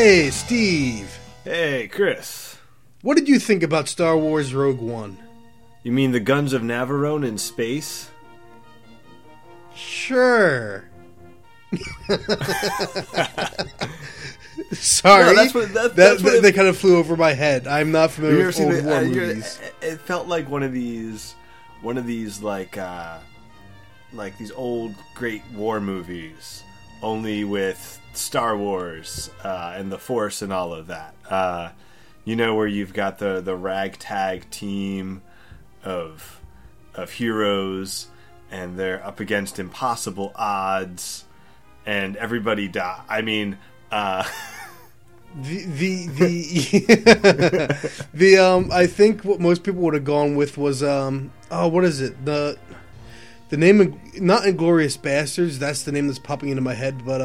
Hey, Steve. Hey, Chris. What did you think about Star Wars Rogue One? You mean the guns of Navarone in space? Sure. Sorry, no, that's what they kind of flew over my head. I'm not familiar with old war movies. It felt like one of these these old great war movies, only with Star Wars and the Force and all of that. You know, where you've got the ragtag team of heroes, and they're up against impossible odds, and everybody dies. I mean. I think what most people would have gone with was what is it, the name of, not Inglourious Bastards, that's the name that's popping into my head, but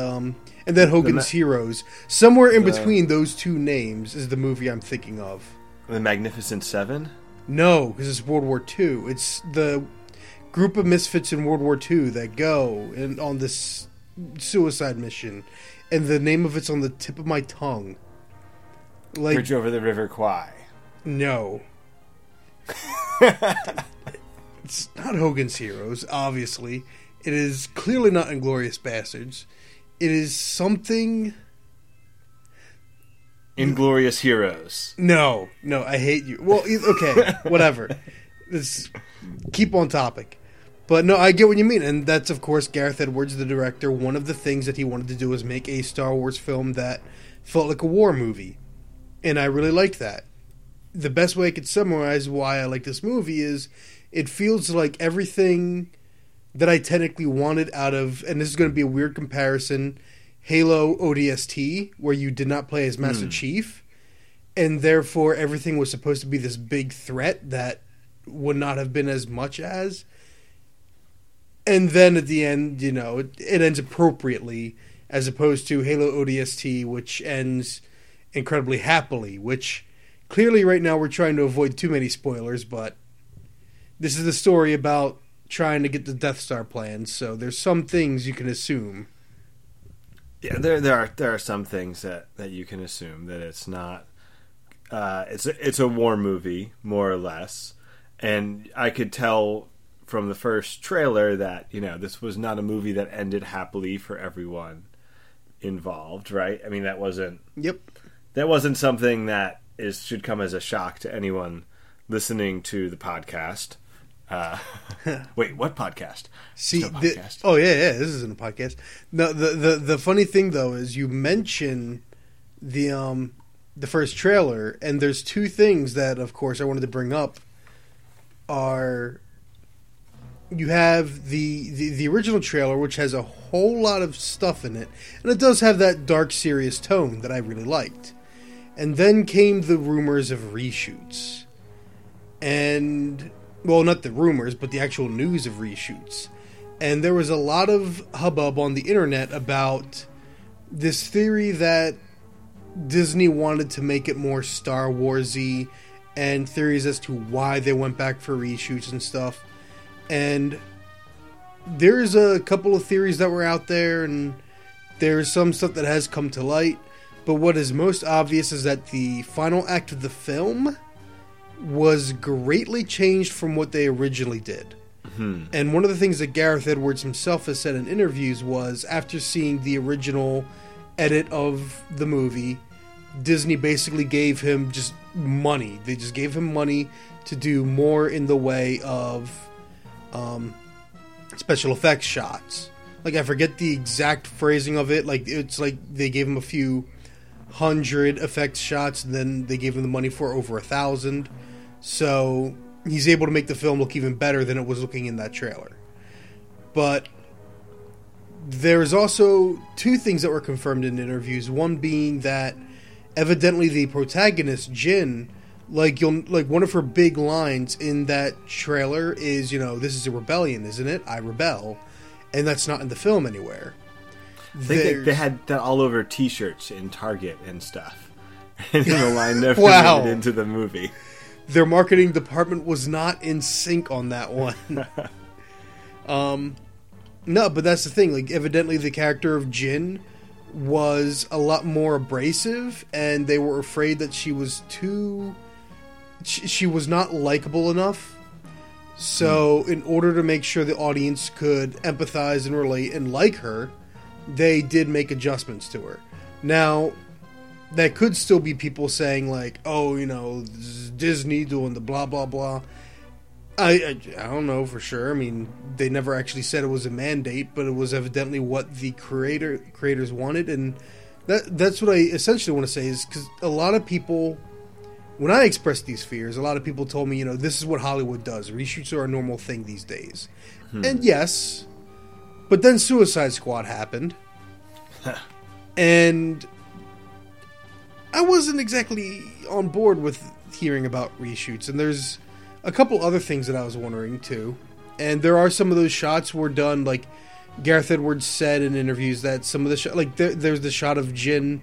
and then Hogan's Heroes. Somewhere in between those two names is the movie I'm thinking of. The Magnificent Seven? No, because it's World War II. It's the group of misfits in World War II that go and on this suicide mission. And the name of it's on the tip of my tongue. Like, Bridge over the River Kwai. No. It's not Hogan's Heroes, obviously. It is clearly not Inglourious Bastards. It is something... Inglorious Heroes. No, I hate you. Well, okay, whatever. Let's keep on topic. But no, I get what you mean, and that's, of course, Gareth Edwards, the director. One of the things that he wanted to do was make a Star Wars film that felt like a war movie, and I really liked that. The best way I could summarize why I like this movie is it feels like everything that I technically wanted out of, and this is going to be a weird comparison, Halo ODST, where you did not play as Master Chief, and therefore everything was supposed to be this big threat that would not have been as much as... And then at the end, you know, it ends appropriately, as opposed to Halo ODST, which ends incredibly happily, which clearly right now we're trying to avoid too many spoilers, but this is the story about trying to get the Death Star plans, so there's some things you can assume. Yeah, there are some things that you can assume, that it's not... it's a war movie, more or less, and I could tell... from the first trailer that, you know, this was not a movie that ended happily for everyone involved, right? I mean, that wasn't something that should come as a shock to anyone listening to the podcast. Wait, what podcast? See, podcast. This isn't a podcast. No, the funny thing though is you mention the first trailer, and there's two things that, of course, I wanted to bring up are. You have the original trailer, which has a whole lot of stuff in it, and it does have that dark, serious tone that I really liked. And then came the rumors of reshoots. And, well, not the rumors, but the actual news of reshoots. And there was a lot of hubbub on the internet about this theory that Disney wanted to make it more Star Wars-y, and theories as to why they went back for reshoots and stuff. And there's a couple of theories that were out there, and there's some stuff that has come to light. But what is most obvious is that the final act of the film was greatly changed from what they originally did. Mm-hmm. And one of the things that Gareth Edwards himself has said in interviews was, after seeing the original edit of the movie, Disney basically gave him just money. They just gave him money to do more in the way of... special effects shots. Like, I forget the exact phrasing of it. Like, it's like they gave him a few hundred effects shots, and then they gave him the money for over 1,000. So he's able to make the film look even better than it was looking in that trailer. But there's also two things that were confirmed in interviews. One being that evidently the protagonist, Jyn, like one of her big lines in that trailer is, you know, this is a rebellion, isn't it? I rebel. And that's not in the film anywhere. I think they had that all over t-shirts in Target and stuff. And the line never made it into the movie. Their marketing department was not in sync on that one. No, but that's the thing. Like, evidently the character of Jyn was a lot more abrasive, and they were afraid that she was too... She was not likable enough. So in order to make sure the audience could empathize and relate and like her, they did make adjustments to her. Now, that could still be people saying like, oh, you know, Disney doing the blah, blah, blah. I don't know for sure. I mean, they never actually said it was a mandate, but it was evidently what the creators wanted. And that's what I essentially want to say is, because a lot of people... When I expressed these fears, a lot of people told me, you know, this is what Hollywood does. Reshoots are a normal thing these days. And yes, but then Suicide Squad happened. And I wasn't exactly on board with hearing about reshoots. And there's a couple other things that I was wondering, too. And there are some of those shots were done, like Gareth Edwards said in interviews that some of the shots... Like, there's the shot of Jyn...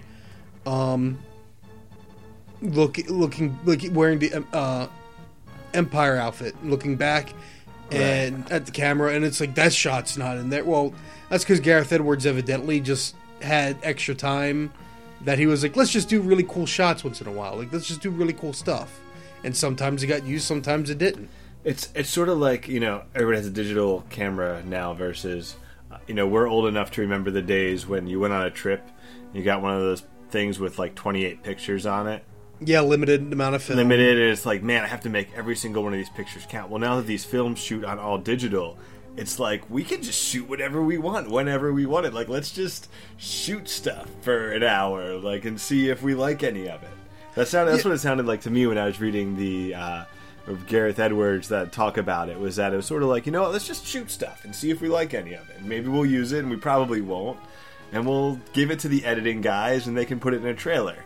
looking like wearing the Empire outfit, looking back and at the camera, and it's like that shot's not in there. Well, that's because Gareth Edwards evidently just had extra time that he was like, let's just do really cool shots once in a while. Like, let's just do really cool stuff. And sometimes it got used, sometimes it didn't. It's sort of like, you know, everybody has a digital camera now versus, you know, we're old enough to remember the days when you went on a trip and you got one of those things with like 28 pictures on it. Yeah, limited amount of film. Limited, and it's like, man, I have to make every single one of these pictures count. Well, now that these films shoot on all digital, it's like, we can just shoot whatever we want, whenever we want it. Like, let's just shoot stuff for an hour, like, and see if we like any of it. That's what it sounded like to me when I was reading the, of Gareth Edwards that talk about it, was that it was sort of like, you know what, let's just shoot stuff and see if we like any of it. Maybe we'll use it, and we probably won't, and we'll give it to the editing guys, and they can put it in a trailer.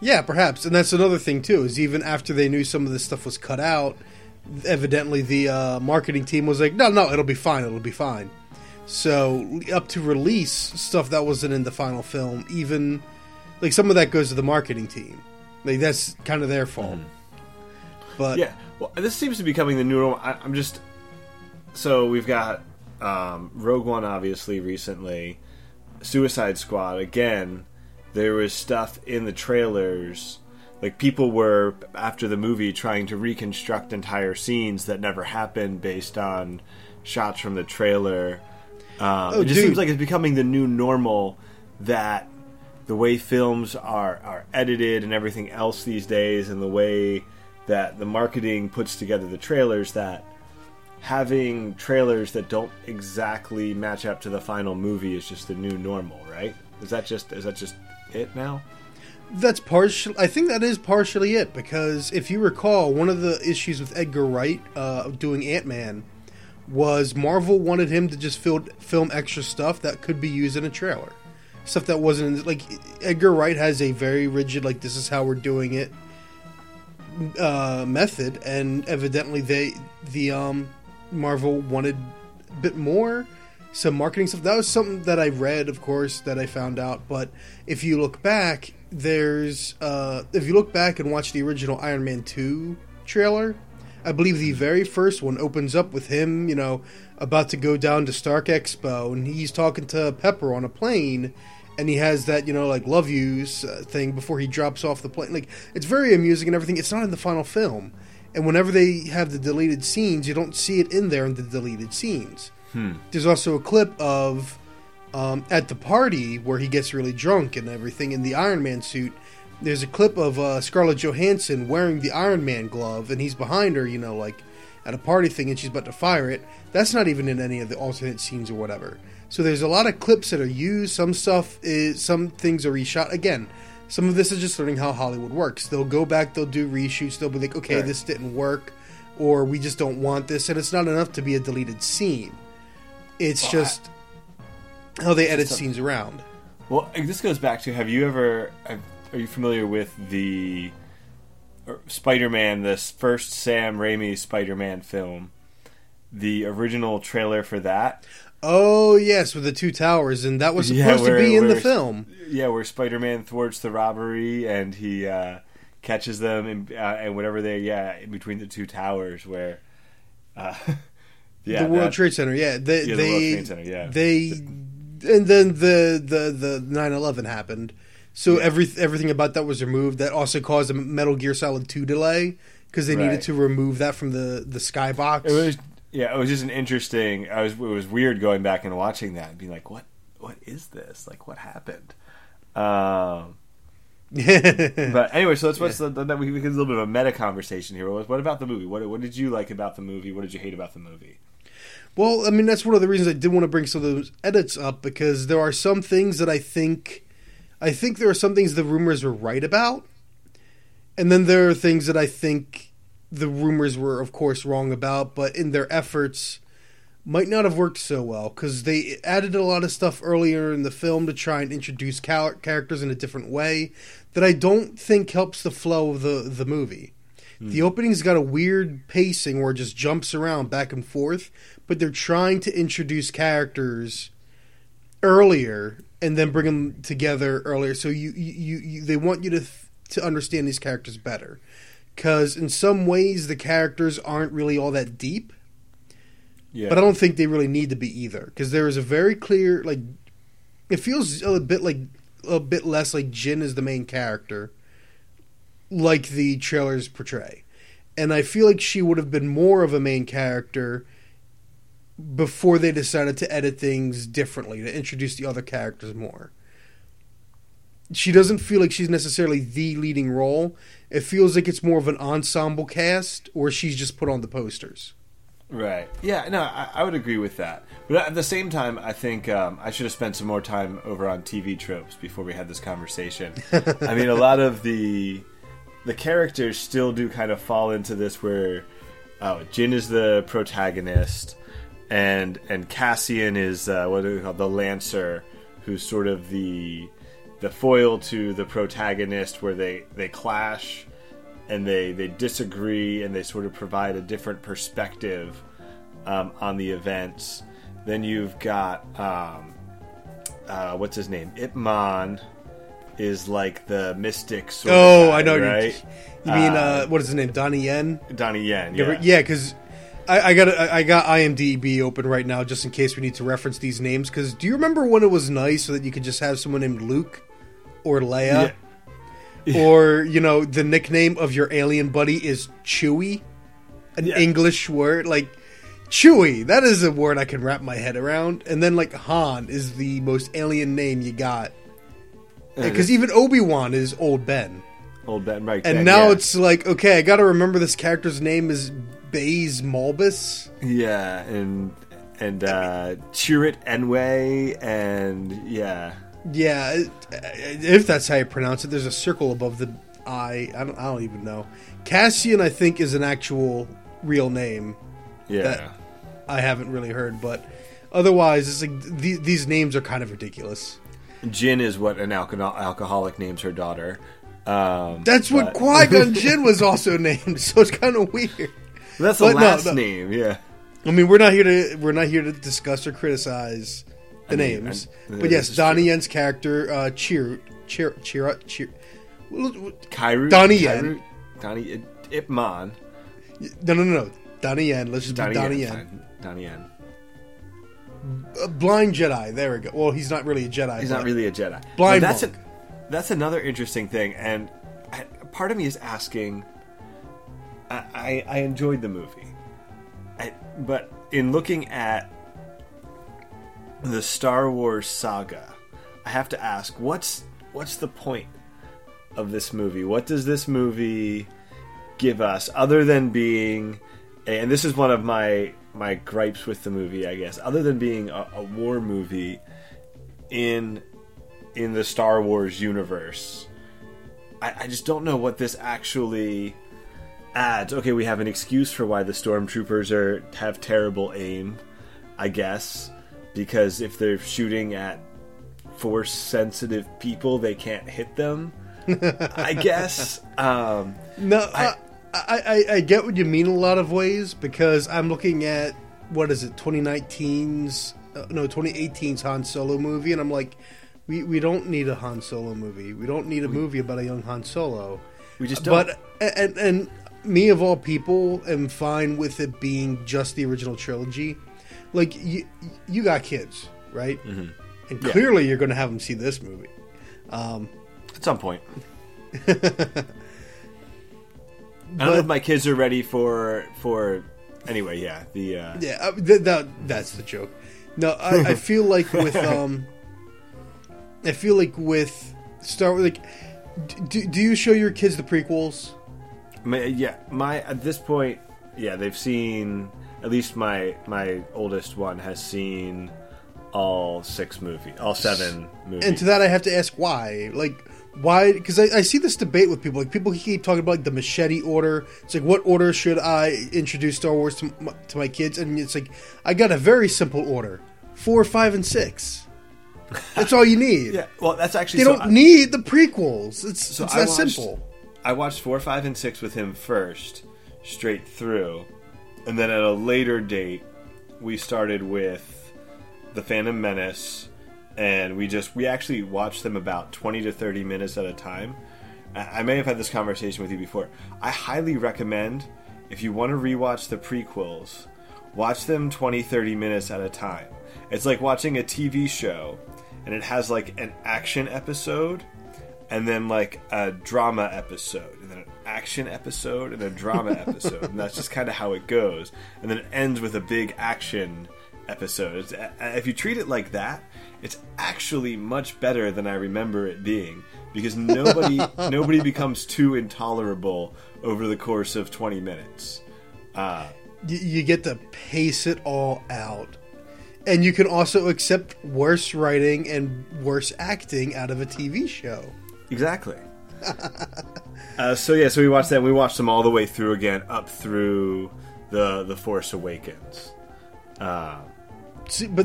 Yeah, perhaps. And that's another thing, too, is even after they knew some of this stuff was cut out, evidently the marketing team was like, no, it'll be fine, it'll be fine. So up to release, stuff that wasn't in the final film, even, like, some of that goes to the marketing team. Like, that's kind of their fault. But yeah, well, this seems to be becoming the new norm. I'm just... So we've got Rogue One, obviously, recently. Suicide Squad, again... There was stuff in the trailers, like people were, after the movie, trying to reconstruct entire scenes that never happened based on shots from the trailer. It just seems like it's becoming the new normal that the way films are edited and everything else these days, and the way that the marketing puts together the trailers, that having trailers that don't exactly match up to the final movie is just the new normal, right? Is that just... it now? I think that is partially it, because if you recall, one of the issues with Edgar Wright doing Ant-Man was Marvel wanted him to just film extra stuff that could be used in a trailer. Stuff that wasn't... Like, Edgar Wright has a very rigid, like, this is how we're doing it method, and evidently the Marvel wanted a bit more... Some marketing stuff. That was something that I read, of course, that I found out. But if you look back, if you look back and watch the original Iron Man 2 trailer, I believe the very first one opens up with him, you know, about to go down to Stark Expo, and he's talking to Pepper on a plane, and he has that, you know, like, love yous thing before he drops off the plane. Like, it's very amusing and everything. It's not in the final film. And whenever they have the deleted scenes, you don't see it in there in the deleted scenes. There's also a clip of at the party where he gets really drunk and everything in the Iron Man suit. There's a clip of Scarlett Johansson wearing the Iron Man glove, and he's behind her, you know, like at a party thing, and she's about to fire it. That's not even in any of the alternate scenes or whatever. So there's a lot of clips that are used. Some things are reshot. Again, some of this is just learning how Hollywood works. They'll go back, they'll do reshoots, they'll be like, okay, this didn't work, or we just don't want this, and it's not enough to be a deleted scene. It's just how they edit scenes around. Well, this goes back to, are you familiar with the Spider-Man, this first Sam Raimi Spider-Man film? The original trailer for that? Oh, yes, with the two towers, and that was supposed to be in the film. Yeah, where Spider-Man thwarts the robbery, and he catches them, and whatever they, in between the two towers, where... The World Trade Center, yeah. They And then the 9/11 happened. So everything about that was removed. That also caused a Metal Gear Solid 2 delay because they needed to remove that from the skybox. It was, it was just an interesting... it was weird going back and watching that and being like, what is this? Like, what happened? But anyway, so that's what's that we get a little bit of a meta conversation here. What about the movie? What did you like about the movie? What did you hate about the movie? Well, I mean, that's one of the reasons I did want to bring some of those edits up, because there are some things that I think there are some things the rumors were right about, and then there are things that I think the rumors were, of course, wrong about, but in their efforts might not have worked so well, because they added a lot of stuff earlier in the film to try and introduce characters in a different way that I don't think helps the flow of the movie. The opening's got a weird pacing where it just jumps around back and forth, but they're trying to introduce characters earlier and then bring them together earlier. So they want you to understand these characters better, because in some ways the characters aren't really all that deep. Yeah. But I don't think they really need to be either, because there is a very clear, like, it feels a bit less like Jyn is the main character, like the trailers portray, and I feel like she would have been more of a main character before they decided to edit things differently, to introduce the other characters more. She doesn't feel like she's necessarily the leading role. It feels like it's more of an ensemble cast, or she's just put on the posters. Right. Yeah, no, I would agree with that. But at the same time, I think I should have spent some more time over on TV tropes before we had this conversation. I mean, a lot of the characters still do kind of fall into this where Jyn is the protagonist, and Cassian is what do we call the Lancer, who's sort of the foil to the protagonist, where they clash and they disagree and they sort of provide a different perspective on the events. Then you've got what's his name, Ip Man is like the mystic sort of guy, I know, right? You mean what is his name, Donnie Yen? Yeah, because I got IMDb open right now just in case we need to reference these names. Because do you remember when it was nice so that you could just have someone named Luke or Leia, or the nickname of your alien buddy is Chewie, an English word like Chewie? That is a word I can wrap my head around. And then like Han is the most alien name you got, because even Obi-Wan is Old Ben, right? And now it's like, okay, I got to remember this character's name is Baze Malbus, and Chirrut Îmwe, and if that's how you pronounce it. There's a circle above the I. I don't even know. Cassian, I think, is an actual real name. Yeah, that I haven't really heard, but otherwise, it's like these names are kind of ridiculous. Jyn is what an alcoholic names her daughter. That's what Qui-Gon Jinn was also named, so it's kind of weird. That's the last name, yeah. I mean, we're not here to discuss or criticize the names. But yes, Donnie Yen's character, Chirrut. Donnie Yen. Ip Man. No. Donnie Yen. Let's just do Donnie Yen. Donnie Yen. Blind Jedi. There we go. Well, he's not really a Jedi. Blind monk. That's another interesting thing, and part of me is asking... I enjoyed the movie, but in looking at the Star Wars saga, I have to ask, what's the point of this movie? What does this movie give us, other than being, and this is one of my gripes with the movie, I guess, other than being a war movie in the Star Wars universe? I just don't know what this actually... adds. Okay, we have an excuse for why the stormtroopers have terrible aim, I guess, because if they're shooting at force-sensitive people, they can't hit them. I guess. No, I get what you mean in a lot of ways, because I'm looking at 2018's Han Solo movie, and I'm like, we don't need a Han Solo movie. We don't need a movie about a young Han Solo. We just don't. But me, of all people, am fine with it being just the original trilogy. Like, you got kids, right? Mm-hmm. And clearly you're going to have them see this movie. At some point. I don't know if my kids are ready for anyway, yeah. That's the joke. No, I feel like with Star Wars, like, do you show your kids the prequels? At this point, they've seen, at least my oldest one has seen all 7 movies. And to that I have to ask why. Why? Because I see this debate with people. People keep talking about the machete order. It's like, what order should I introduce Star Wars to my kids? And it's like, I got a very simple order: 4, 5, and 6. That's all you need. They don't need the prequels. It's that simple. I watched 4, 5, and 6 with him first, straight through, and then at a later date, we started with The Phantom Menace. And we actually watched them about 20 to 30 minutes at a time. I may have had this conversation with you before. I highly recommend, if you want to rewatch the prequels, watch them 20, 30 minutes at a time. It's like watching a TV show, and it has like an action episode, and then like a drama episode, and then an action episode, and a drama episode. And that's just kind of how it goes. And then it ends with a big action episode. If you treat it like that, it's actually much better than I remember it being, because nobody becomes too intolerable over the course of 20 minutes. You get to pace it all out. And you can also accept worse writing and worse acting out of a TV show. Exactly. So we watched that. We watched them all the way through again, up through The Force Awakens. But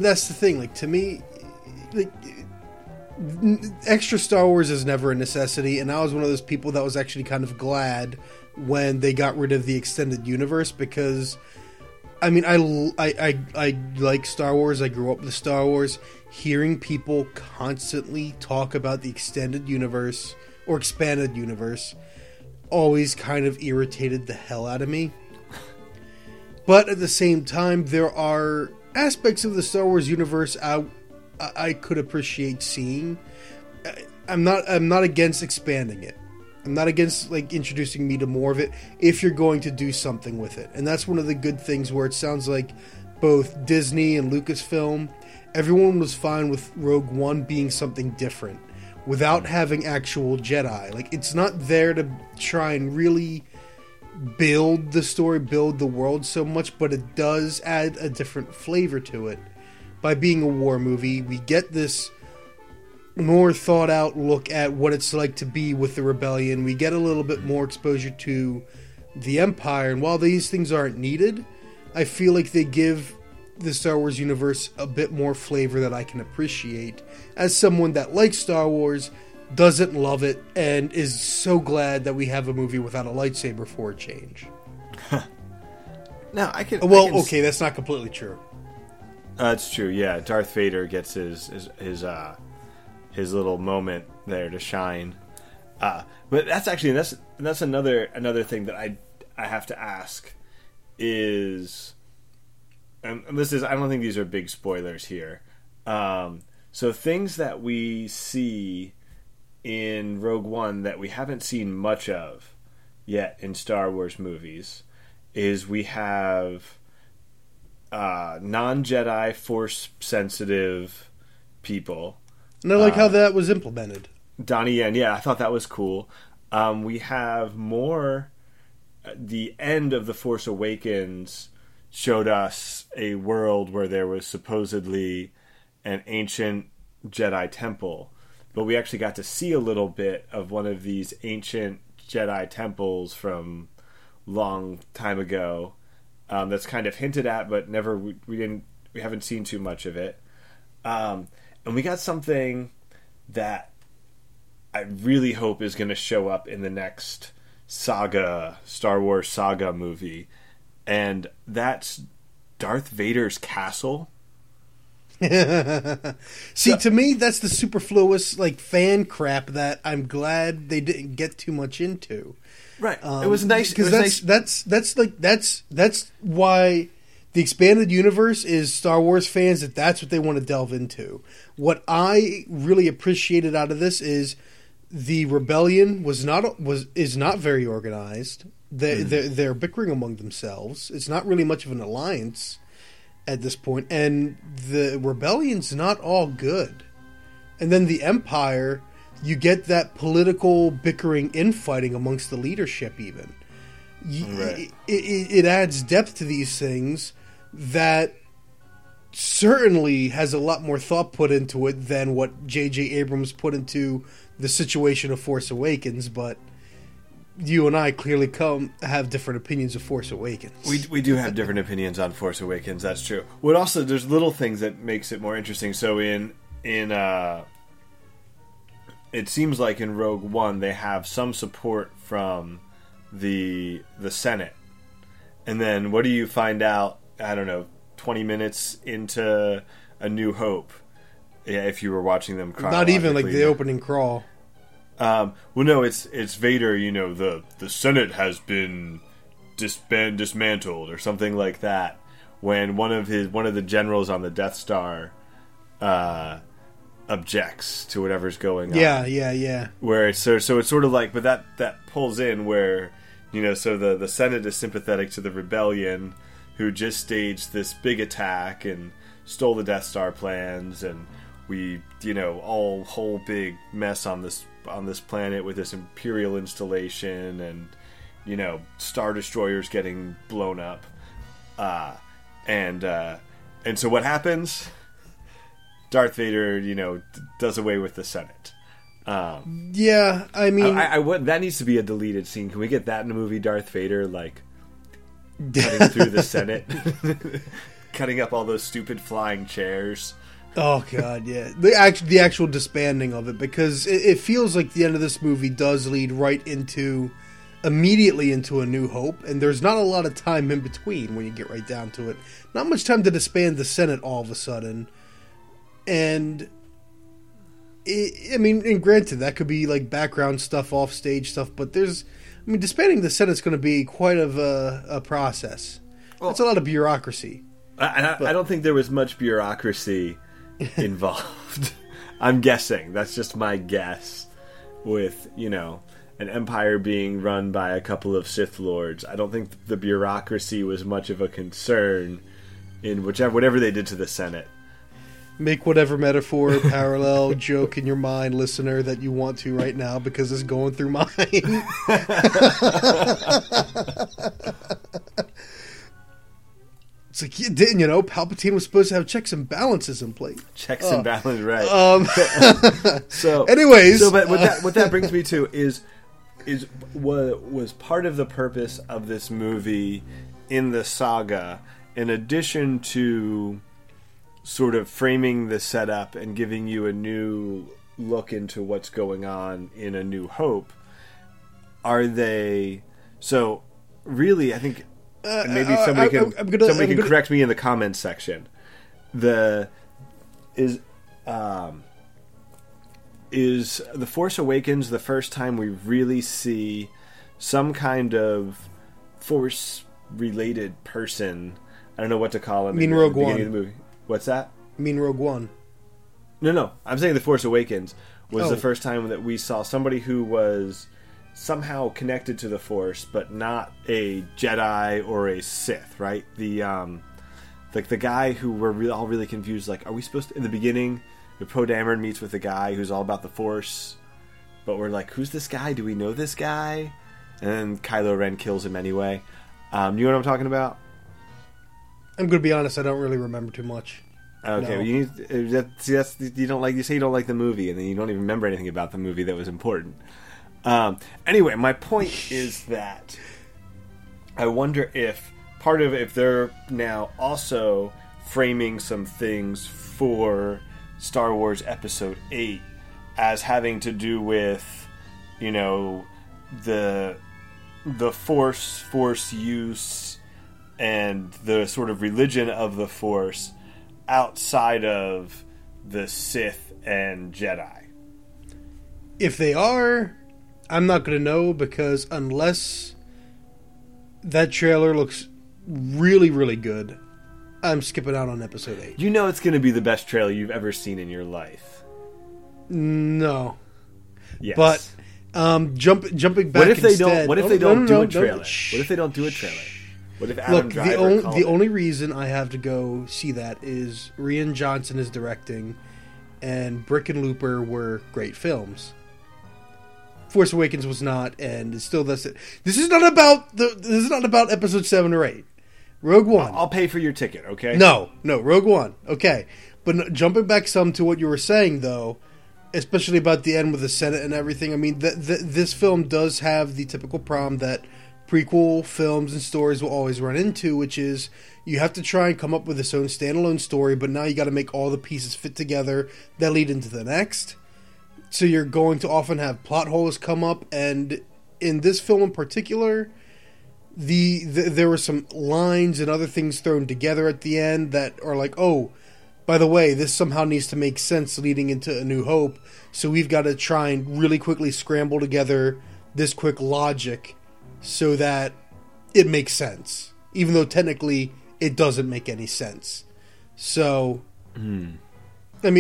that's the thing. Like, to me... like, extra Star Wars is never a necessity, and I was one of those people that was actually kind of glad when they got rid of the extended universe, because I mean, I like Star Wars. I grew up with Star Wars. Hearing people constantly talk about the extended universe or expanded universe always kind of irritated the hell out of me. But at the same time, there are aspects of the Star Wars universe I could appreciate seeing. I'm not against expanding it. I'm not against like introducing me to more of it if you're going to do something with it. And that's one of the good things where it sounds like both Disney and Lucasfilm, everyone was fine with Rogue One being something different without having actual Jedi. Like, it's not there to try and really build the story, build the world so much, but it does add a different flavor to it. By being a war movie, we get this more thought-out look at what it's like to be with the rebellion. We get a little bit more exposure to the Empire. And while these things aren't needed, I feel like they give the Star Wars universe a bit more flavor that I can appreciate as someone that likes Star Wars, doesn't love it, and is so glad that we have a movie without a lightsaber for a change. Okay, that's not completely true. That's true, yeah. Darth Vader gets his little moment there to shine, but that's actually that's another thing that I have to ask is, and this is, I don't think these are big spoilers here. So things that we see in Rogue One that we haven't seen much of yet in Star Wars movies is we have non-Jedi, Force-sensitive people. And I like how that was implemented. Donnie Yen, yeah, I thought that was cool. We have more... the end of The Force Awakens showed us a world where there was supposedly an ancient Jedi temple. But we actually got to see a little bit of one of these ancient Jedi temples from long time ago. That's kind of hinted at, but never we haven't seen too much of it. And we got something that I really hope is going to show up in the next Star Wars saga movie, and that's Darth Vader's castle. See, to me, that's the superfluous like fan crap that I'm glad they didn't get too much into. Right, it was nice because that's why The expanded universe is Star Wars fans, that that's what they want to delve into. What I really appreciated out of this is the rebellion is not very organized. They're bickering among themselves. It's not really much of an alliance at this point, and the rebellion's not all good. And then the Empire, you get that political bickering, infighting amongst the leadership even. Right. It adds depth to these things that certainly has a lot more thought put into it than what J.J. Abrams put into the situation of Force Awakens, but you and I clearly have different opinions of Force Awakens. We do have different opinions on Force Awakens, that's true. But also, there's little things that makes it more interesting. So in it seems like in Rogue One, they have some support from the Senate. And then what do you find out, I don't know, 20 minutes into A New Hope? Yeah, if you were watching them chronologically. Not even like the opening crawl. Well, no, it's Vader, you know, the Senate has been dismantled or something like that, when one of the generals on the Death Star objects to whatever's going on. Yeah. Where it's so it's sort of like, but that pulls in where, you know, so the Senate is sympathetic to the rebellion who just staged this big attack and stole the Death Star plans, and we, you know, all whole big mess on this planet with this Imperial installation, and, you know, Star Destroyers getting blown up, and so what happens? Darth Vader, you know, does away with the Senate. Yeah, I mean, that needs to be a deleted scene. Can we get that in a movie? Darth Vader, like, cutting through the Senate, cutting up all those stupid flying chairs. Oh, God, yeah. The actual disbanding of it, because it feels like the end of this movie does lead right immediately into A New Hope, and there's not a lot of time in between when you get right down to it. Not much time to disband the Senate all of a sudden. And, and granted, that could be like background stuff, offstage stuff, but disbanding the Senate's going to be quite of a process. Well, that's a lot of bureaucracy. I don't think there was much bureaucracy involved. I'm guessing. That's just my guess. With, you know, an empire being run by a couple of Sith Lords, I don't think the bureaucracy was much of a concern in whatever they did to the Senate. Make whatever metaphor, parallel, joke in your mind, listener, that you want to right now, because it's going through mine. It's like, you didn't, you know, Palpatine was supposed to have checks and balances in place. Checks and balances, right. So, anyways. So, but what that brings me to is what was part of the purpose of this movie in the saga, in addition to sort of framing the setup and giving you a new look into what's going on in A New Hope, so, really, I think... maybe somebody can correct me in the comments section. Is The Force Awakens the first time we really see some kind of Force-related person? I don't know what to call him. Mean Rogue One. Of the movie. What's that? Mean Rogue One. No. I'm saying The Force Awakens was the first time that we saw somebody who was somehow connected to the Force, but not a Jedi or a Sith, right? The guy who we're all really confused, like, are we supposed to... In the beginning, Poe Dameron meets with a guy who's all about the Force, but we're like, who's this guy? Do we know this guy? And then Kylo Ren kills him anyway. You know what I'm talking about? I'm going to be honest, I don't really remember too much. Okay, no. Well, you say you don't like the movie, and then you don't even remember anything about the movie that was important. Anyway, my point is that I wonder if they're now also framing some things for Star Wars Episode 8 as having to do with, you know, the force use, and the sort of religion of the Force outside of the Sith and Jedi. If they are... I'm not going to know, because unless that trailer looks really, really good, I'm skipping out on episode 8. You know it's going to be the best trailer you've ever seen in your life. No. Yes. But jumping back. What if they don't do a trailer? What if they don't do a trailer? What if Adam Driver the only reason I have to go see that is Rian Johnson is directing, and Brick and Looper were great films. Force Awakens was not, and it's still that's it. This is not about episode 7 or 8. Rogue One. I'll pay for your ticket, okay? No, Rogue One, okay. But jumping back some to what you were saying, though, especially about the end with the Senate and everything. I mean, this film does have the typical problem that prequel films and stories will always run into, which is you have to try and come up with its own standalone story, but now you got to make all the pieces fit together that lead into the next. So you're going to often have plot holes come up, and in this film in particular, there were some lines and other things thrown together at the end that are like, oh, by the way, this somehow needs to make sense leading into A New Hope, so we've got to try and really quickly scramble together this quick logic so that it makes sense, even though technically it doesn't make any sense. So, I mean,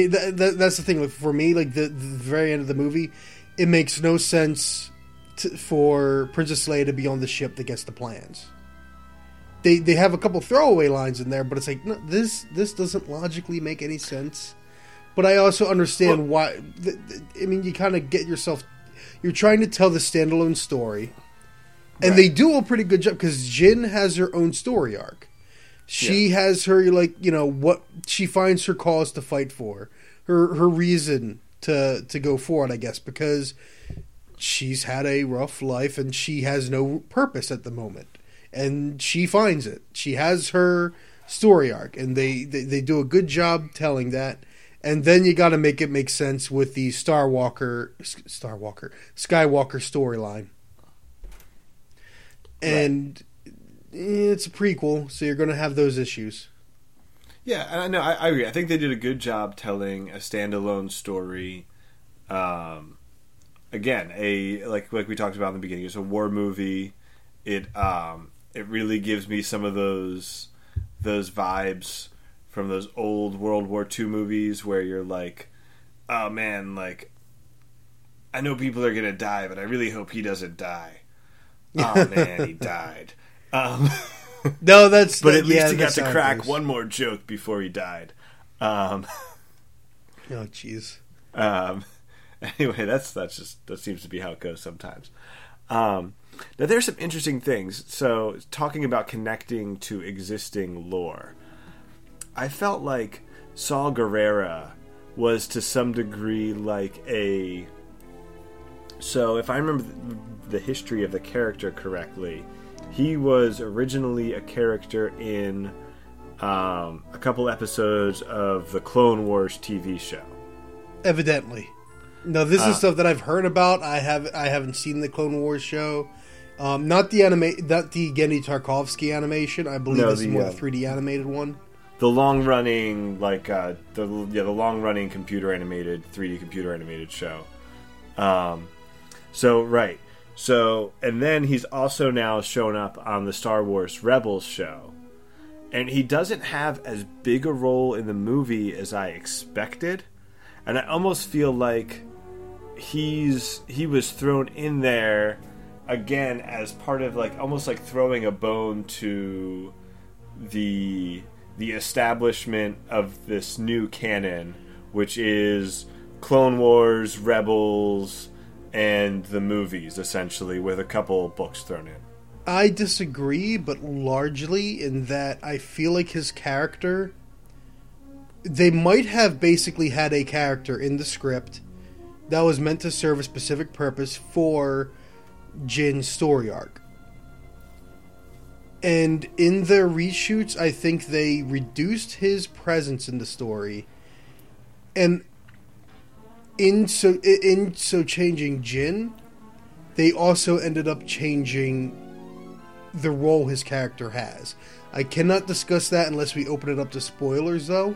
that's the thing. Like, for me, like the very end of the movie, it makes no sense for Princess Leia to be on the ship that gets the plans. They have a couple throwaway lines in there, but it's like, no, this doesn't logically make any sense. But I also understand why. I mean, you kind of get yourself. You're trying to tell the standalone story, and right. They do a pretty good job because Jyn has her own story arc. She has her, like, you know, what she finds her cause to fight for, her reason to go for it, I guess, because she's had a rough life and she has no purpose at the moment. And she finds it. She has her story arc, and they do a good job telling that. And then you got to make it make sense with the Skywalker storyline. And it's a prequel, so you're going to have those issues. Yeah, no, I agree. I think they did a good job telling a standalone story. Again, like we talked about in the beginning, it's a war movie. It really gives me some of those vibes from those old World War II movies where you're like, oh man, like, I know people are gonna die, but I really hope he doesn't die. Oh man, he died. No, that's but at least he got to crack one more joke before he died. Oh jeez. Anyway, that seems to be how it goes sometimes. Now, there's some interesting things. So, talking about connecting to existing lore, I felt like Saw Gerrera was to some degree like a... So, if I remember the history of the character correctly, he was originally a character in a couple episodes of the Clone Wars TV show. Evidently. No, this is stuff that I've heard about. I haven't seen the Clone Wars show. Not the Genndy Tarkovsky animation. I believe this is more the 3D animated one. The long-running, computer animated 3D computer animated show. And then he's also now shown up on the Star Wars Rebels show, and he doesn't have as big a role in the movie as I expected, and I almost feel like he was thrown in there. Again, as part of, like, almost like throwing a bone to the establishment of this new canon, which is Clone Wars, Rebels, and the movies, essentially, with a couple books thrown in. I disagree, but largely in that I feel like his character... They might have basically had a character in the script that was meant to serve a specific purpose for... Jin's story arc, and in their reshoots I think they reduced his presence in the story, and in so changing Jyn, they also ended up changing the role his character has. I cannot discuss that unless we open it up to spoilers, though.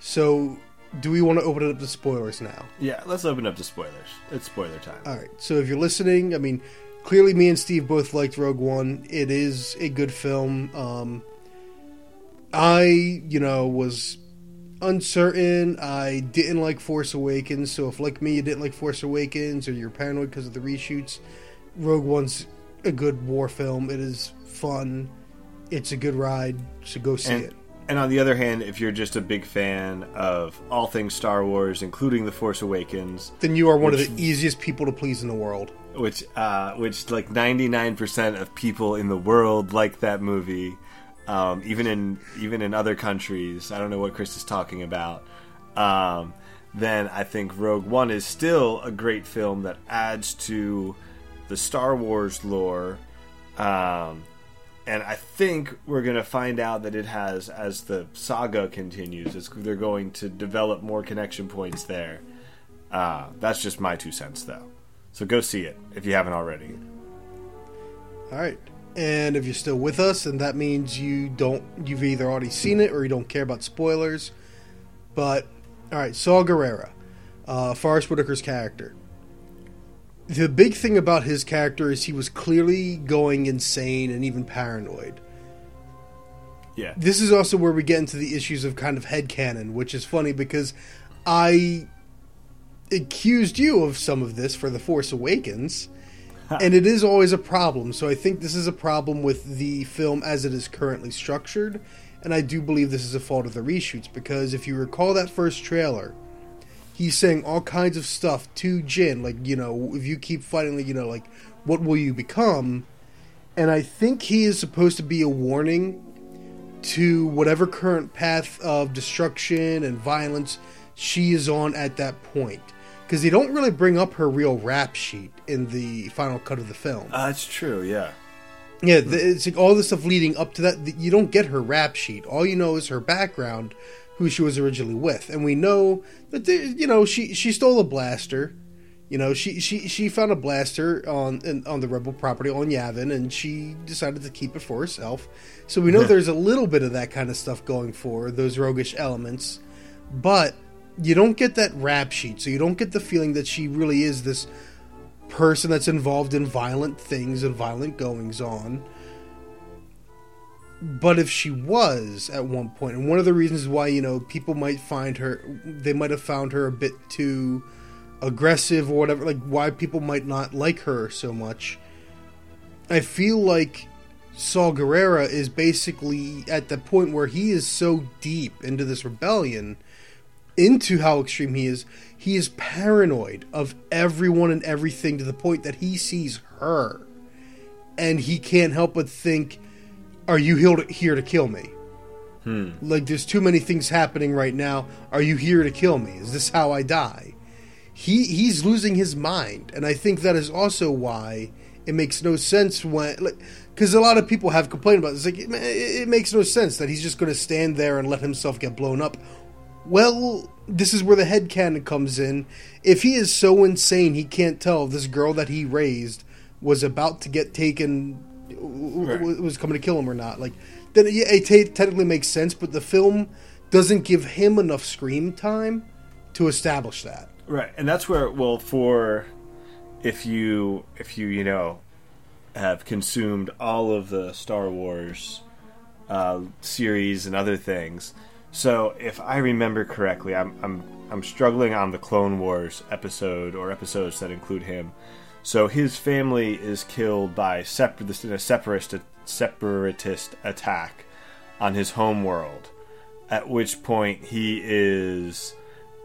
So do we want to open it up to spoilers now? Yeah, let's open up to spoilers. It's spoiler time. All right, so if you're listening, I mean, clearly me and Steve both liked Rogue One. It is a good film. I was uncertain. I didn't like Force Awakens, so if, like me, you didn't like Force Awakens or you're paranoid because of the reshoots, Rogue One's a good war film. It is fun. It's a good ride, so go see it. And on the other hand, if you're just a big fan of all things Star Wars, including The Force Awakens, then you are one of the easiest people to please in the world. Which like 99% of people in the world like that movie, even in other countries. I don't know what Chris is talking about. Then I think Rogue One is still a great film that adds to the Star Wars lore. And I think we're going to find out that it has, as the saga continues, they're going to develop more connection points there. That's just my 2 cents, though. So go see it, if you haven't already. All right. And if you're still with us, and that means you've either already seen it or you don't care about spoilers. But, all right, Saw Gerrera, Forest Whitaker's character. The big thing about his character is he was clearly going insane and even paranoid. Yeah. This is also where we get into the issues of kind of headcanon, which is funny because I accused you of some of this for The Force Awakens, and it is always a problem. So I think this is a problem with the film as it is currently structured, and I do believe this is a fault of the reshoots because if you recall that first trailer, he's saying all kinds of stuff to Jyn, if you keep fighting, what will you become? And I think he is supposed to be a warning to whatever current path of destruction and violence she is on at that point. Because they don't really bring up her real rap sheet in the final cut of the film. That's true, yeah. Yeah, it's like all the stuff leading up to that, you don't get her rap sheet. All you know is her background, who she was originally with, and we know that she stole a blaster, she found a blaster on the rebel property on Yavin, and she decided to keep it for herself. So we know there's a little bit of that kind of stuff going for those roguish elements, but you don't get that rap sheet, so you don't get the feeling that she really is this person that's involved in violent things and violent goings on. But if she was at one point, and one of the reasons why, people might find her, they might have found her a bit too aggressive or whatever, why people might not like her so much. I feel like Saw Gerrera is basically at the point where he is so deep into this rebellion, into how extreme he is paranoid of everyone and everything to the point that he sees her, and he can't help but think, are you here to kill me? There's too many things happening right now. Are you here to kill me? Is this how I die? He's losing his mind. And I think that is also why it makes no sense when... because a lot of people have complained about it. It's like, it makes no sense that he's just going to stand there and let himself get blown up. Well, this is where the headcanon comes in. If he is so insane, he can't tell this girl that he raised was about to get taken... was coming to kill him or not. Then it technically makes sense, but the film doesn't give him enough screen time to establish that. Right, and that's where, if you have consumed all of the Star Wars series and other things. So, if I remember correctly, I'm struggling on the Clone Wars episode or episodes that include him. So his family is killed by a separatist attack on his homeworld. At which point he is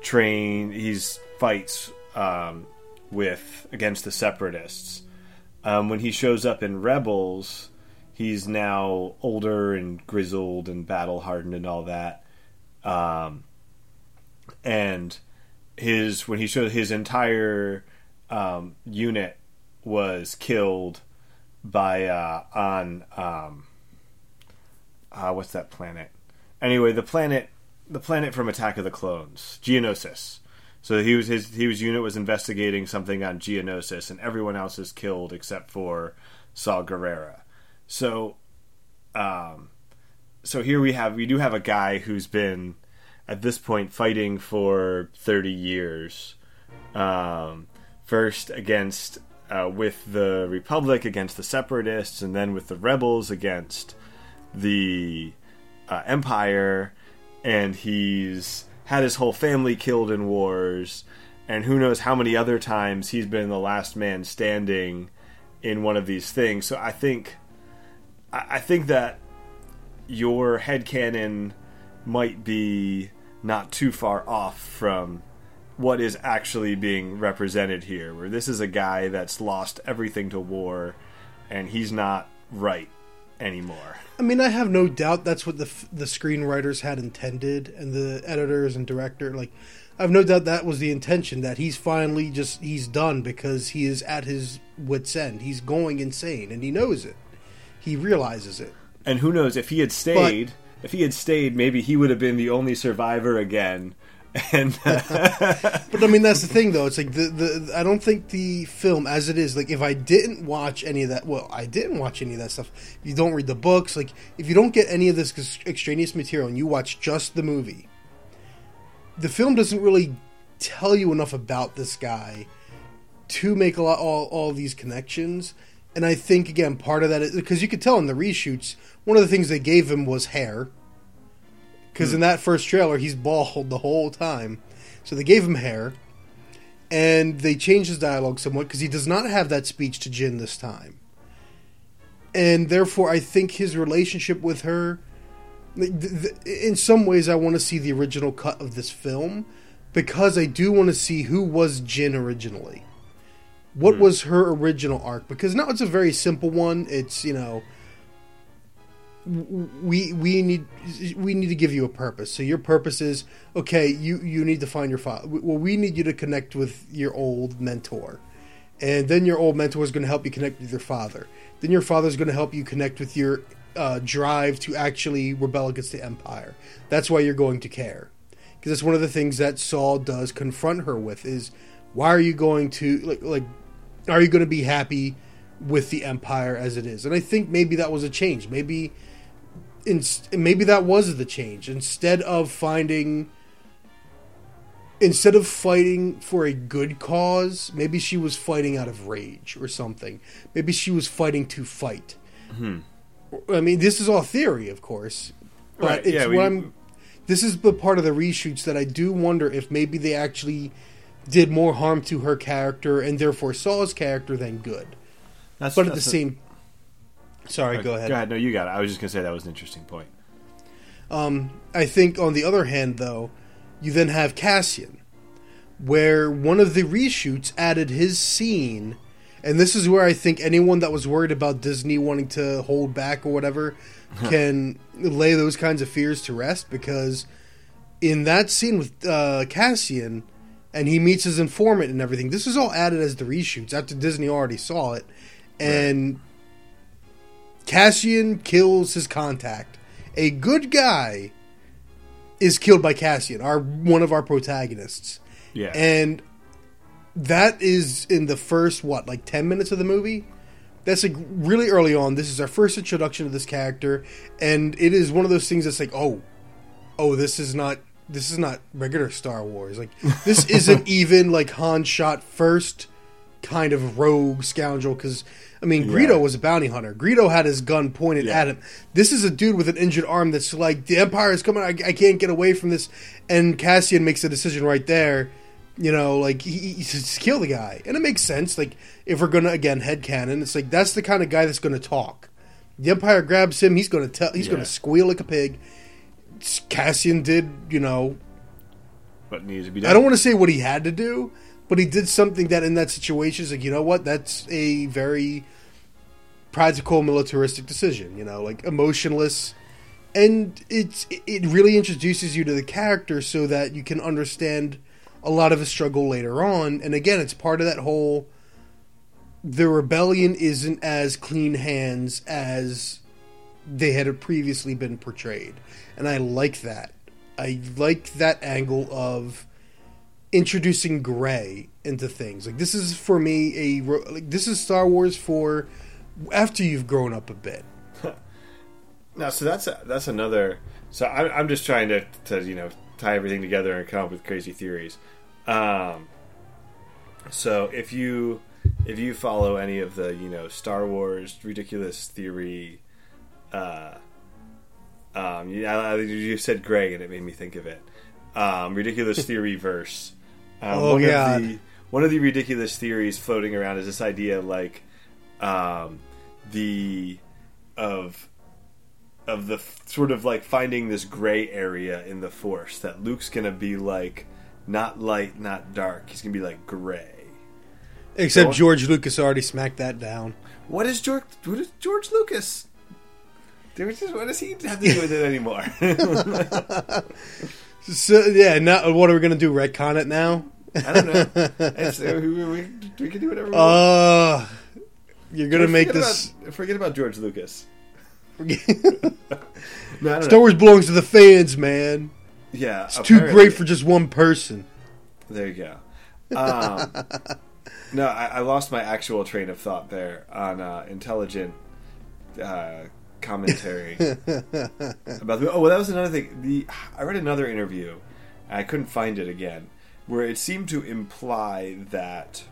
trained. He fights against the separatists. When he shows up in Rebels, he's now older and grizzled and battle hardened and all that. When he shows his entire unit was killed by what's that planet? Anyway, the planet from Attack of the Clones, Geonosis. So his unit was investigating something on Geonosis, and everyone else is killed except for Saw Gerrera. So here we do have a guy who's been at this point fighting for 30 years. First against, with the Republic, against the Separatists, and then with the Rebels, against the empire, and he's had his whole family killed in wars, and who knows how many other times he's been the last man standing in one of these things. So I think that your headcanon might be not too far off from what is actually being represented here, where this is a guy that's lost everything to war, and he's not right anymore. I mean, I have no doubt that's what the screenwriters had intended, and the editors and director, like, I have no doubt that was the intention, that he's finally just, he's done, because he is at his wit's end. He's going insane, and he knows it. He realizes it. And who knows, if he had stayed... If he had stayed, maybe he would have been the only survivor again. And but I mean, that's the thing, though. It's like the I don't think the film, as it is, like, if I didn't watch any of that, well, I didn't watch any of that stuff. If you don't read the books, like, if you don't get any of this extraneous material and you watch just the movie, the film doesn't really tell you enough about this guy to make a lot all these connections. And I think, again, part of that is because you could tell in the reshoots, one of the things they gave him was hair. Because in that first trailer, he's bald the whole time. So they gave him hair. And they changed his dialogue somewhat because he does not have that speech to Jyn this time. And therefore, I think his relationship with her... in some ways, I want to see the original cut of this film, because I do want to see who was Jyn originally. What was her original arc? Because now it's a very simple one. It's, you know, we need to give you a purpose. So your purpose is, okay, you need to find your father. Well, we need you to connect with your old mentor. And then your old mentor is going to help you connect with your father. Then your father is going to help you connect with your drive to actually rebel against the Empire. That's why you're going to care. Because that's one of the things that Saul does confront her with is, why are you going to, like, are you going to be happy with the Empire as it is? And I think maybe that was a change. Maybe that was the change. Instead of fighting for a good cause, maybe she was fighting out of rage or something. Maybe she was fighting to fight. Mm-hmm. I mean, this is all theory, of course. But right, it's this is the part of the reshoots that I do wonder if maybe they actually did more harm to her character and therefore Saul's character than good. Go ahead. Go ahead. No, you got it. I was just going to say that was an interesting point. I think on the other hand, though, you then have Cassian, where one of the reshoots added his scene, and this is where I think anyone that was worried about Disney wanting to hold back or whatever can lay those kinds of fears to rest, because in that scene with Cassian... and he meets his informant and everything. This is all added as the reshoots after Disney already saw it. And Cassian kills his contact. A good guy is killed by Cassian, one of our protagonists. Yeah. And that is in the first, 10 minutes of the movie? That's like really early on. This is our first introduction to this character. And it is one of those things that's like, oh, this is not regular Star Wars. Like, this isn't even like Han shot first kind of rogue scoundrel. Because I mean, Greedo was a bounty hunter. Greedo had his gun pointed at him. This is a dude with an injured arm that's like, the Empire is coming. I can't get away from this. And Cassian makes a decision right there. You know, like he just kill the guy, and it makes sense. Like if we're gonna headcanon, it's like that's the kind of guy that's gonna talk. The Empire grabs him. He's gonna tell. He's gonna squeal like a pig. Cassian did, what needed to be done. I don't want to say what he had to do, but he did something that in that situation is like, you know what? That's a very practical, militaristic decision, emotionless. And it really introduces you to the character so that you can understand a lot of his struggle later on. And again, it's part of that whole, the rebellion isn't as clean hands as they had previously been portrayed. And I like that. I like that angle of introducing gray into things. Like, this is, for me, this is Star Wars for after you've grown up a bit. Now, so that's another... So I'm just trying to tie everything together and come up with crazy theories. So if you follow any of the, Star Wars ridiculous theory... You said Greg, and it made me think of it. Ridiculous theory verse. One of the ridiculous theories floating around is this idea, like, of finding this gray area in the Force, that Luke's gonna be like not light, not dark. He's gonna be like gray. Except George Lucas already smacked that down. What is George Lucas? What does he have to do with it anymore? What are we gonna do? Retcon it now? I don't know. We can do whatever we want. You're gonna make this. Forget about George Lucas. Star Wars belongs to the fans, man. Yeah, it's apparently too great for just one person. There you go. No, I lost my actual train of thought there on intelligent commentary about the. Oh, well, that was another thing. I read another interview. And I couldn't find it again, where it seemed to imply that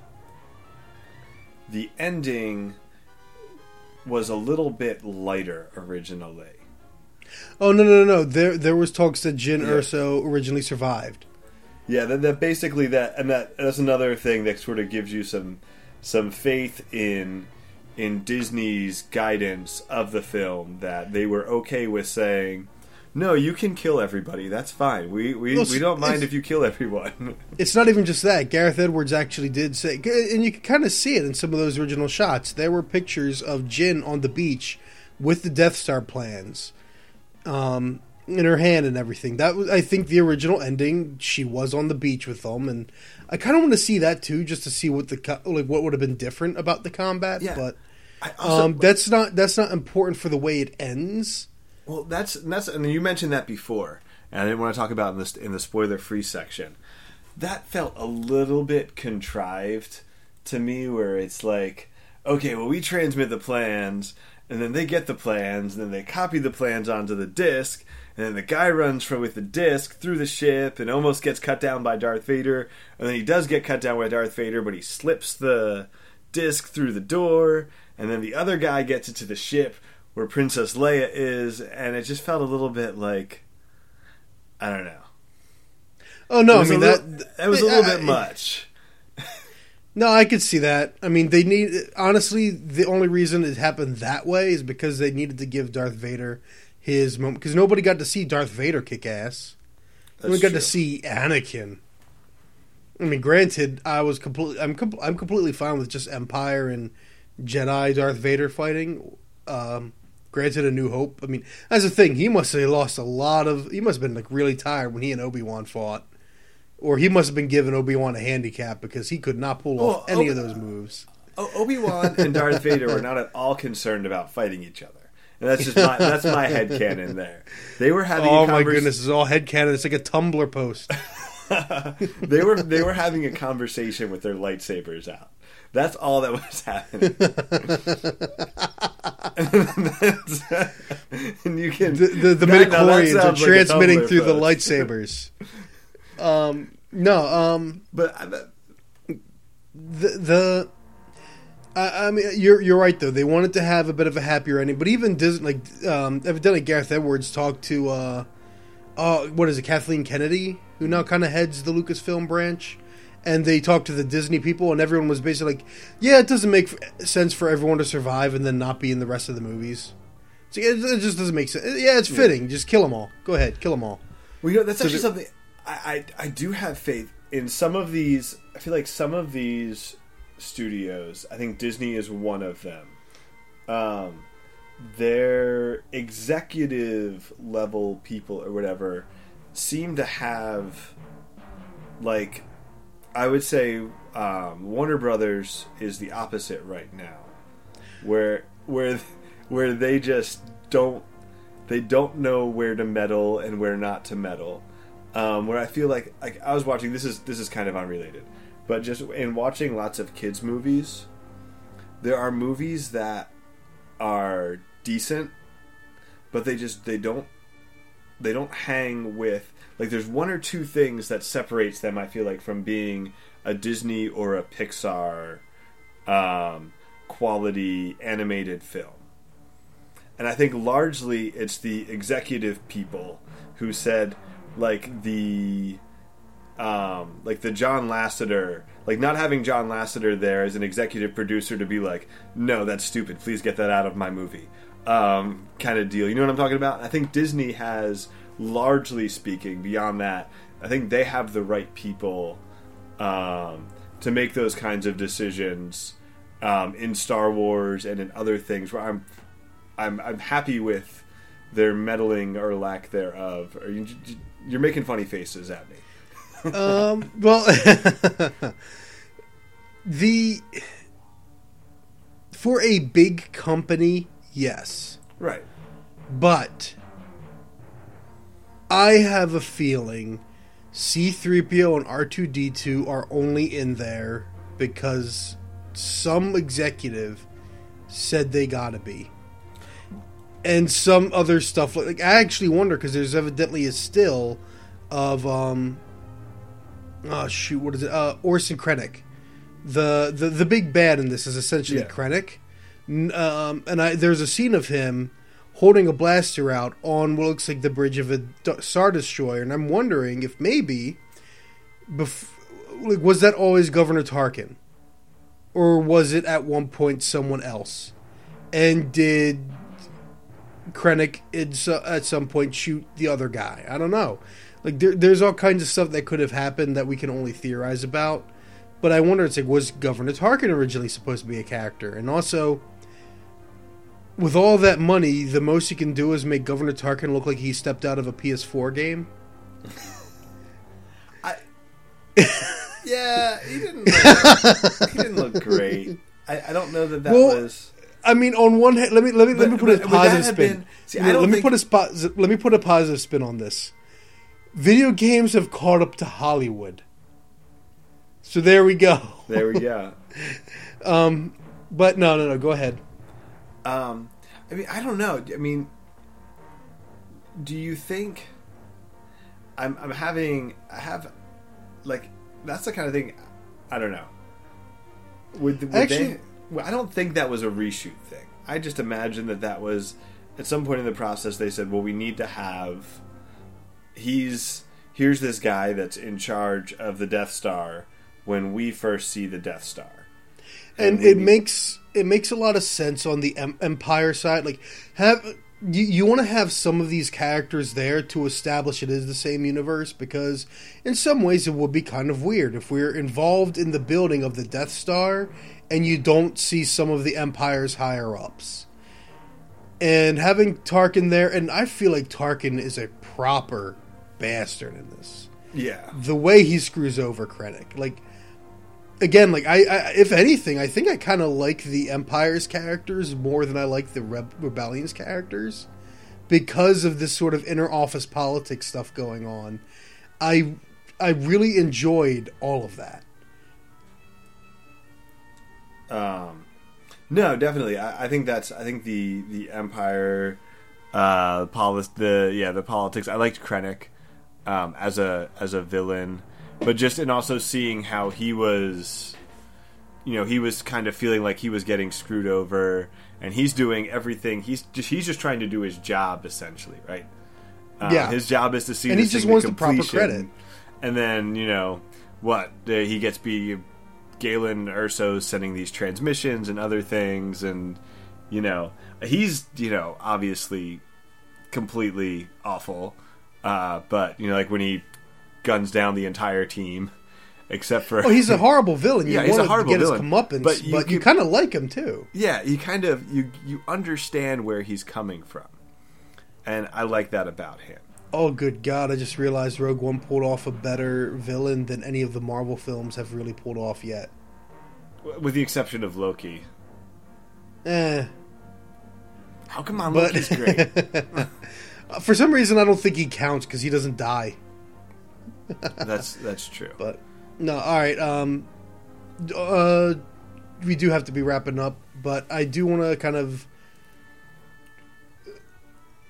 the ending was a little bit lighter originally. Oh, no. There was talks that Jyn Erso originally survived. Yeah, that basically that's another thing that sort of gives you some faith in Disney's guidance of the film, that they were okay with saying, no, you can kill everybody. That's fine. We don't mind if you kill everyone. It's not even just that. Gareth Edwards actually did say, and you can kind of see it in some of those original shots. There were pictures of Jyn on the beach with the Death Star plans in her hand and everything. That was, I think, the original ending. She was on the beach with them, and I kind of want to see that too, just to see what would have been different about the combat. Yeah. But that's not important for the way it ends. Well, that's and you mentioned that before, and I didn't want to talk about in the spoiler-free section. That felt a little bit contrived to me, where it's like, okay, well, we transmit the plans, and then they get the plans, and then they copy the plans onto the disc, and then the guy runs with the disc through the ship and almost gets cut down by Darth Vader, and then he does get cut down by Darth Vader, but he slips the disc through the door, and then the other guy gets it to the ship where Princess Leia is, and it just felt a little bit like, I don't know. Oh no, I mean that was a little bit much. No, I could see that. I mean, they need honestly the only reason it happened that way is because they needed to give Darth Vader his moment, because nobody got to see Darth Vader kick ass. Nobody got to see Anakin. I mean, granted, I'm completely fine with just Empire and Jedi Darth Vader fighting. Granted, A New Hope. I mean, that's the thing. He must have lost a lot of. He must have been like really tired when he and Obi-Wan fought, or he must have been giving Obi-Wan a handicap because he could not pull off any of those moves. Obi-Wan and Darth Vader were not at all concerned about fighting each other. And that's just that's my headcanon there. They were having. Oh my goodness! It's all headcanon. It's like a Tumblr post. They were having a conversation with their lightsabers out. That's all that was happening. And you can the midichlorians are transmitting like through the lightsabers. I mean, you're right though. They wanted to have a bit of a happier ending, but even Disney, like evidently Gareth Edwards talked to Kathleen Kennedy, who now kind of heads the Lucasfilm branch. And they talked to the Disney people, and everyone was basically like, yeah, it doesn't make sense for everyone to survive and then not be in the rest of the movies. So it just doesn't make sense. Yeah, it's fitting. Yeah. Just kill them all. Go ahead, kill them all. Well, you know, that's actually something I do have faith in some of these. I feel like some of these studios, I think Disney is one of them, their executive level people or whatever seem to have, like, I would say Warner Brothers is the opposite right now, where they just don't know where to meddle and where not to meddle. Where I feel like I was watching this is kind of unrelated, but just in watching lots of kids movies, there are movies that are decent, but they don't hang with. Like, there's one or two things that separates them, I feel like, from being a Disney or a Pixar quality animated film. And I think largely it's the executive people who said, like the John Lasseter, like not having John Lasseter there as an executive producer to be like, no, that's stupid, please get that out of my movie, kind of deal. You know what I'm talking about? I think Disney has, largely speaking, beyond that, I think they have the right people to make those kinds of decisions in Star Wars and in other things where I'm happy with their meddling or lack thereof. Or you're making funny faces at me. Well, for a big company, yes. Right. But I have a feeling C-3PO and R2-D2 are only in there because some executive said they gotta be. And some other stuff. Like I actually wonder, because there's evidently a still of... oh, shoot, what is it? Orson Krennic. The big bad in this is essentially Krennic. And there's a scene of him holding a blaster out on what looks like the bridge of a Star Destroyer. And I'm wondering if maybe... was that always Governor Tarkin? Or was it at one point someone else? And did Krennic at some point shoot the other guy? I don't know. Like there's all kinds of stuff that could have happened that we can only theorize about, but I wonder, it's like, was Governor Tarkin originally supposed to be a character? And also, with all that money, the most you can do is make Governor Tarkin look like he stepped out of a PS4 game. Yeah, he didn't look great. I don't know that was. I mean, on one hand, let me put a positive spin. Let me put a positive spin on this. Video games have caught up to Hollywood. So there we go. There we go. But no, go ahead. I mean, I don't know. I mean, do you think I have that's the kind of thing, I don't know. I don't think that was a reshoot thing. I just imagine that was at some point in the process they said, well, we need to have here's this guy that's in charge of the Death Star when we first see the Death Star, and it makes a lot of sense on the Empire side. Like, you want to have some of these characters there to establish it is the same universe, because in some ways it would be kind of weird if we're involved in the building of the Death Star and you don't see some of the Empire's higher ups. And having Tarkin there, and I feel like Tarkin is a proper bastard in this. Yeah, the way he screws over Krennic, like, again, like I if anything, I think I kind of like the Empire's characters more than I like the Rebellion's characters, because of this sort of inner office politics stuff going on. I really enjoyed all of that. No, definitely. I think that's. I think the Empire. The politics. I liked Krennic as a villain, but just and also seeing how he was, he was kind of feeling like he was getting screwed over, and he's doing everything. He's just trying to do his job, essentially, right? His job is to see, and he just wants the proper credit. And then he gets Galen Erso sending these transmissions and other things, and he's, obviously completely awful. But, like when he guns down the entire team, except for... Oh, he's a horrible villain. Yeah, he's a horrible villain. You want to get his comeuppance, but you kind of like him, too. Yeah, you kind of... You understand where he's coming from. And I like that about him. Oh, good God. I just realized Rogue One pulled off a better villain than any of the Marvel films have really pulled off yet. With the exception of Loki. How come on Loki's great? For some reason, I don't think he counts because he doesn't die. That's true. But no, all right. We do have to be wrapping up, but I do want to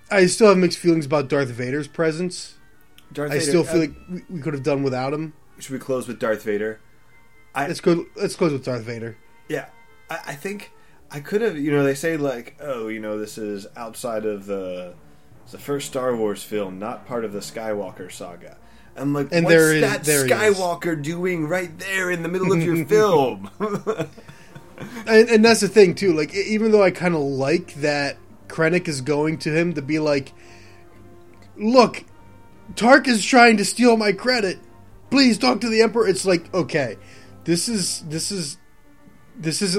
I still have mixed feelings about Darth Vader's presence. I still feel like we could have done without him. Should we close with Darth Vader? Let's close with Darth Vader. Yeah, I think. I could have, you know, they say like, oh, you know, this is outside of the, it's the first Star Wars film, not part of the Skywalker saga. I'm like, and what's Skywalker doing right there in the middle of your film? and that's the thing too. Like, even though I kind of like that Krennic is going to him to be like, look, Tark is trying to steal my credit. Please talk to the Emperor. It's like, okay, this isn't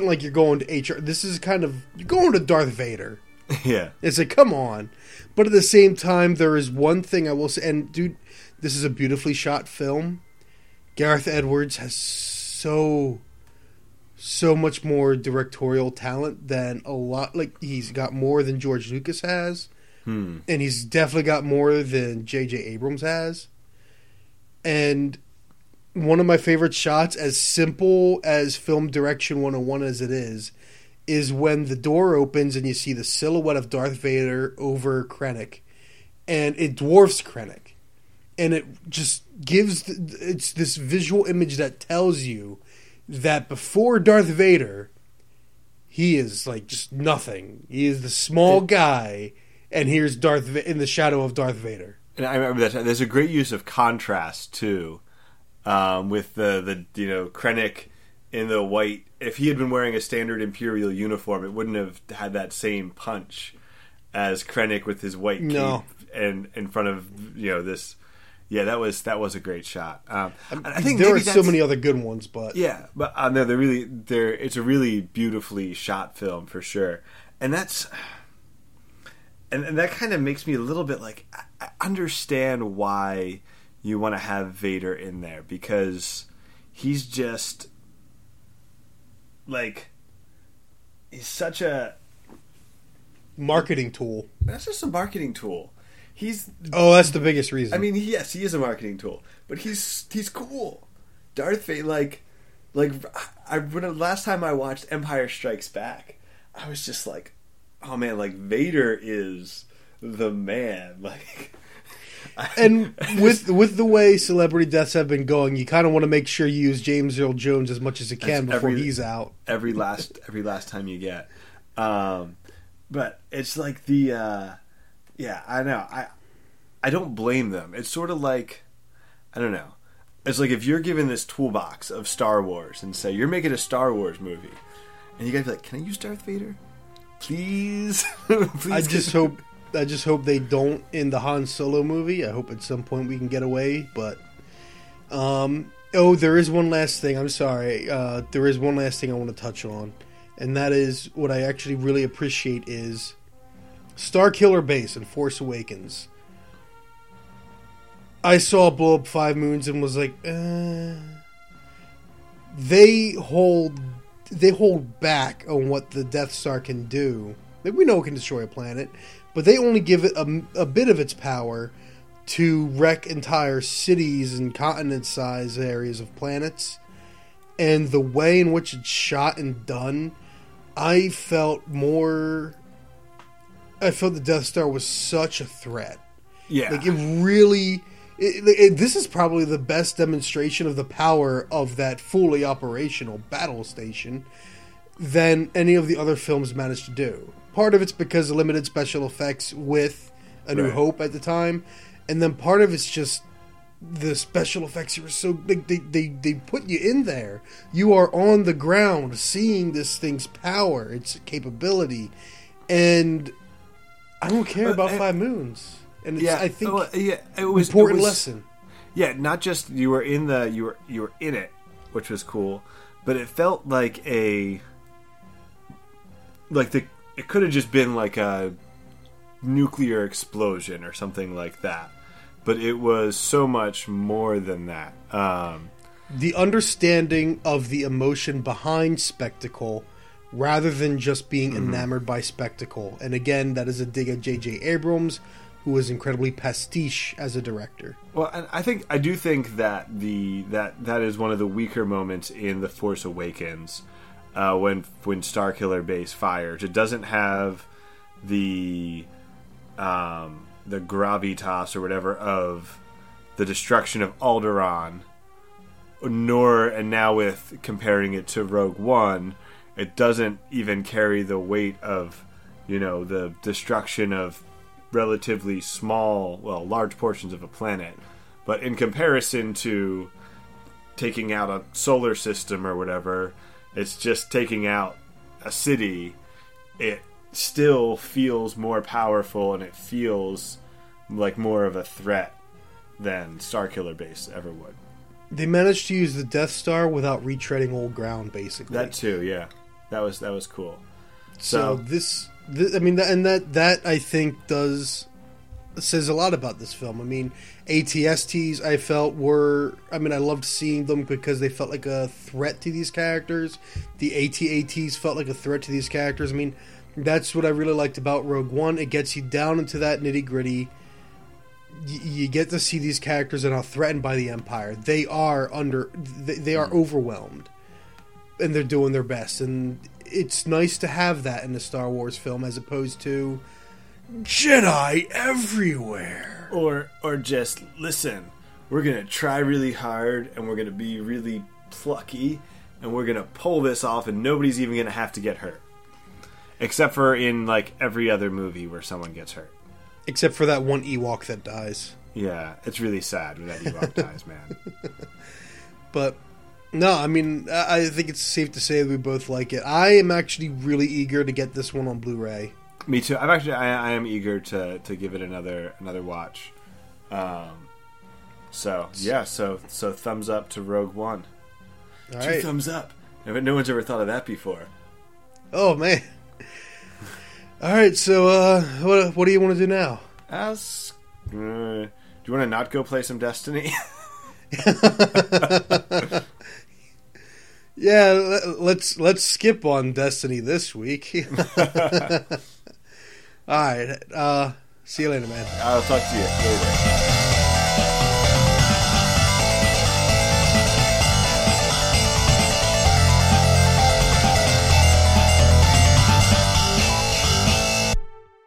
like you're going to HR. This is kind of, you're going to Darth Vader. Yeah. It's like, come on. But at the same time, there is one thing I will say, and dude, this is a beautifully shot film. Gareth Edwards has so much more directorial talent than a lot. Like, he's got more than George Lucas has. And he's definitely got more than J.J. Abrams has. And one of my favorite shots, as simple as Film Direction 101 as it is when the door opens and you see the silhouette of Darth Vader over Krennic. And it dwarfs Krennic. And it just gives... it's this visual image that tells you that before Darth Vader, he is, like, just nothing. He is the small guy... and here's Darth in the shadow of Darth Vader. And I remember that there's a great use of contrast too, with the Krennic in the white. If he had been wearing a standard Imperial uniform, it wouldn't have had that same punch as Krennic with his white cape and in front of this. Yeah, that was a great shot. I think there are so many other good ones, but no, they're it's a really beautifully shot film for sure, and that's. And that kind of makes me a little bit like, I understand why you want to have Vader in there, because he's just, like, he's such a... marketing tool. That's just a marketing tool. Oh, that's the biggest reason. I mean, yes, he is a marketing tool, but he's cool. Darth Vader, like last time I watched Empire Strikes Back, I was just like, oh man, like Vader is the man. Like, and with the way celebrity deaths have been going, you kind of want to make sure you use James Earl Jones as much as you can before he's out. Every last time you get, but it's like the I know I don't blame them. It's sort of like, I don't know. It's like if you're given this toolbox of Star Wars and say you're making a Star Wars movie, and you gotta be like, can I use Darth Vader? Please, please. I just hope they don't in the Han Solo movie. I hope at some point we can get away. But there is one last thing. I'm sorry. There is one last thing I want to touch on, and that is what I actually really appreciate is Starkiller Base in Force Awakens. I saw blow up 5 moons and was like, They hold back on what the Death Star can do. Like, we know it can destroy a planet, but they only give it a bit of its power to wreck entire cities and continent-sized areas of planets. And the way in which it's shot and done, I felt the Death Star was such a threat. Yeah. Like, it really... this is probably the best demonstration of the power of that fully operational battle station than any of the other films managed to do. Part of it's because of limited special effects with A New Hope at the time, and then part of it's just the special effects were so big, they put you in there. You are on the ground seeing this thing's power, its capability, and I don't care about 5 moons. And it was important lesson. Yeah, not just you were in it, which was cool, but it felt like it could have just been like a nuclear explosion or something like that, but it was so much more than that. The understanding of the emotion behind spectacle, rather than just being enamored by spectacle, and again, that is a dig at J.J. Abrams, who was incredibly pastiche as a director. Well, and I do think that that is one of the weaker moments in The Force Awakens, when Starkiller Base fires. It doesn't have the gravitas or whatever of the destruction of Alderaan, and now with comparing it to Rogue One, it doesn't even carry the weight of, you know, the destruction of relatively small, well, large portions of a planet. But in comparison to taking out a solar system or whatever, it's just taking out a city. It still feels more powerful, and it feels like more of a threat than Starkiller Base ever would. They managed to use the Death Star without retreading old ground, basically. That too, yeah. That was cool. So this I mean, that I think says a lot about this film. I mean, ATSTs I felt were, I mean, I loved seeing them because they felt like a threat to these characters. The AT-ATs felt like a threat to these characters. I mean, that's what I really liked about Rogue One. It gets you down into that nitty-gritty. You get to see these characters that are threatened by the Empire. They are they are overwhelmed, and they're doing their best. And it's nice to have that in a Star Wars film, as opposed to Jedi everywhere, or just listen. We're gonna try really hard, and we're gonna be really plucky, and we're gonna pull this off, and nobody's even gonna have to get hurt, except for in like every other movie where someone gets hurt. Except for that one Ewok that dies. Yeah, it's really sad when that Ewok dies, man. But, no, I mean, I think it's safe to say that we both like it. I am actually really eager to get this one on Blu-ray. Me too. I am eager to give it another watch. So thumbs up to Rogue One. All right. Two thumbs up. No one's ever thought of that before. Oh, man. All right, so what do you want to do now? Do you want to not go play some Destiny? Yeah, let's skip on Destiny this week. All right, see you later, man. I'll talk to you later.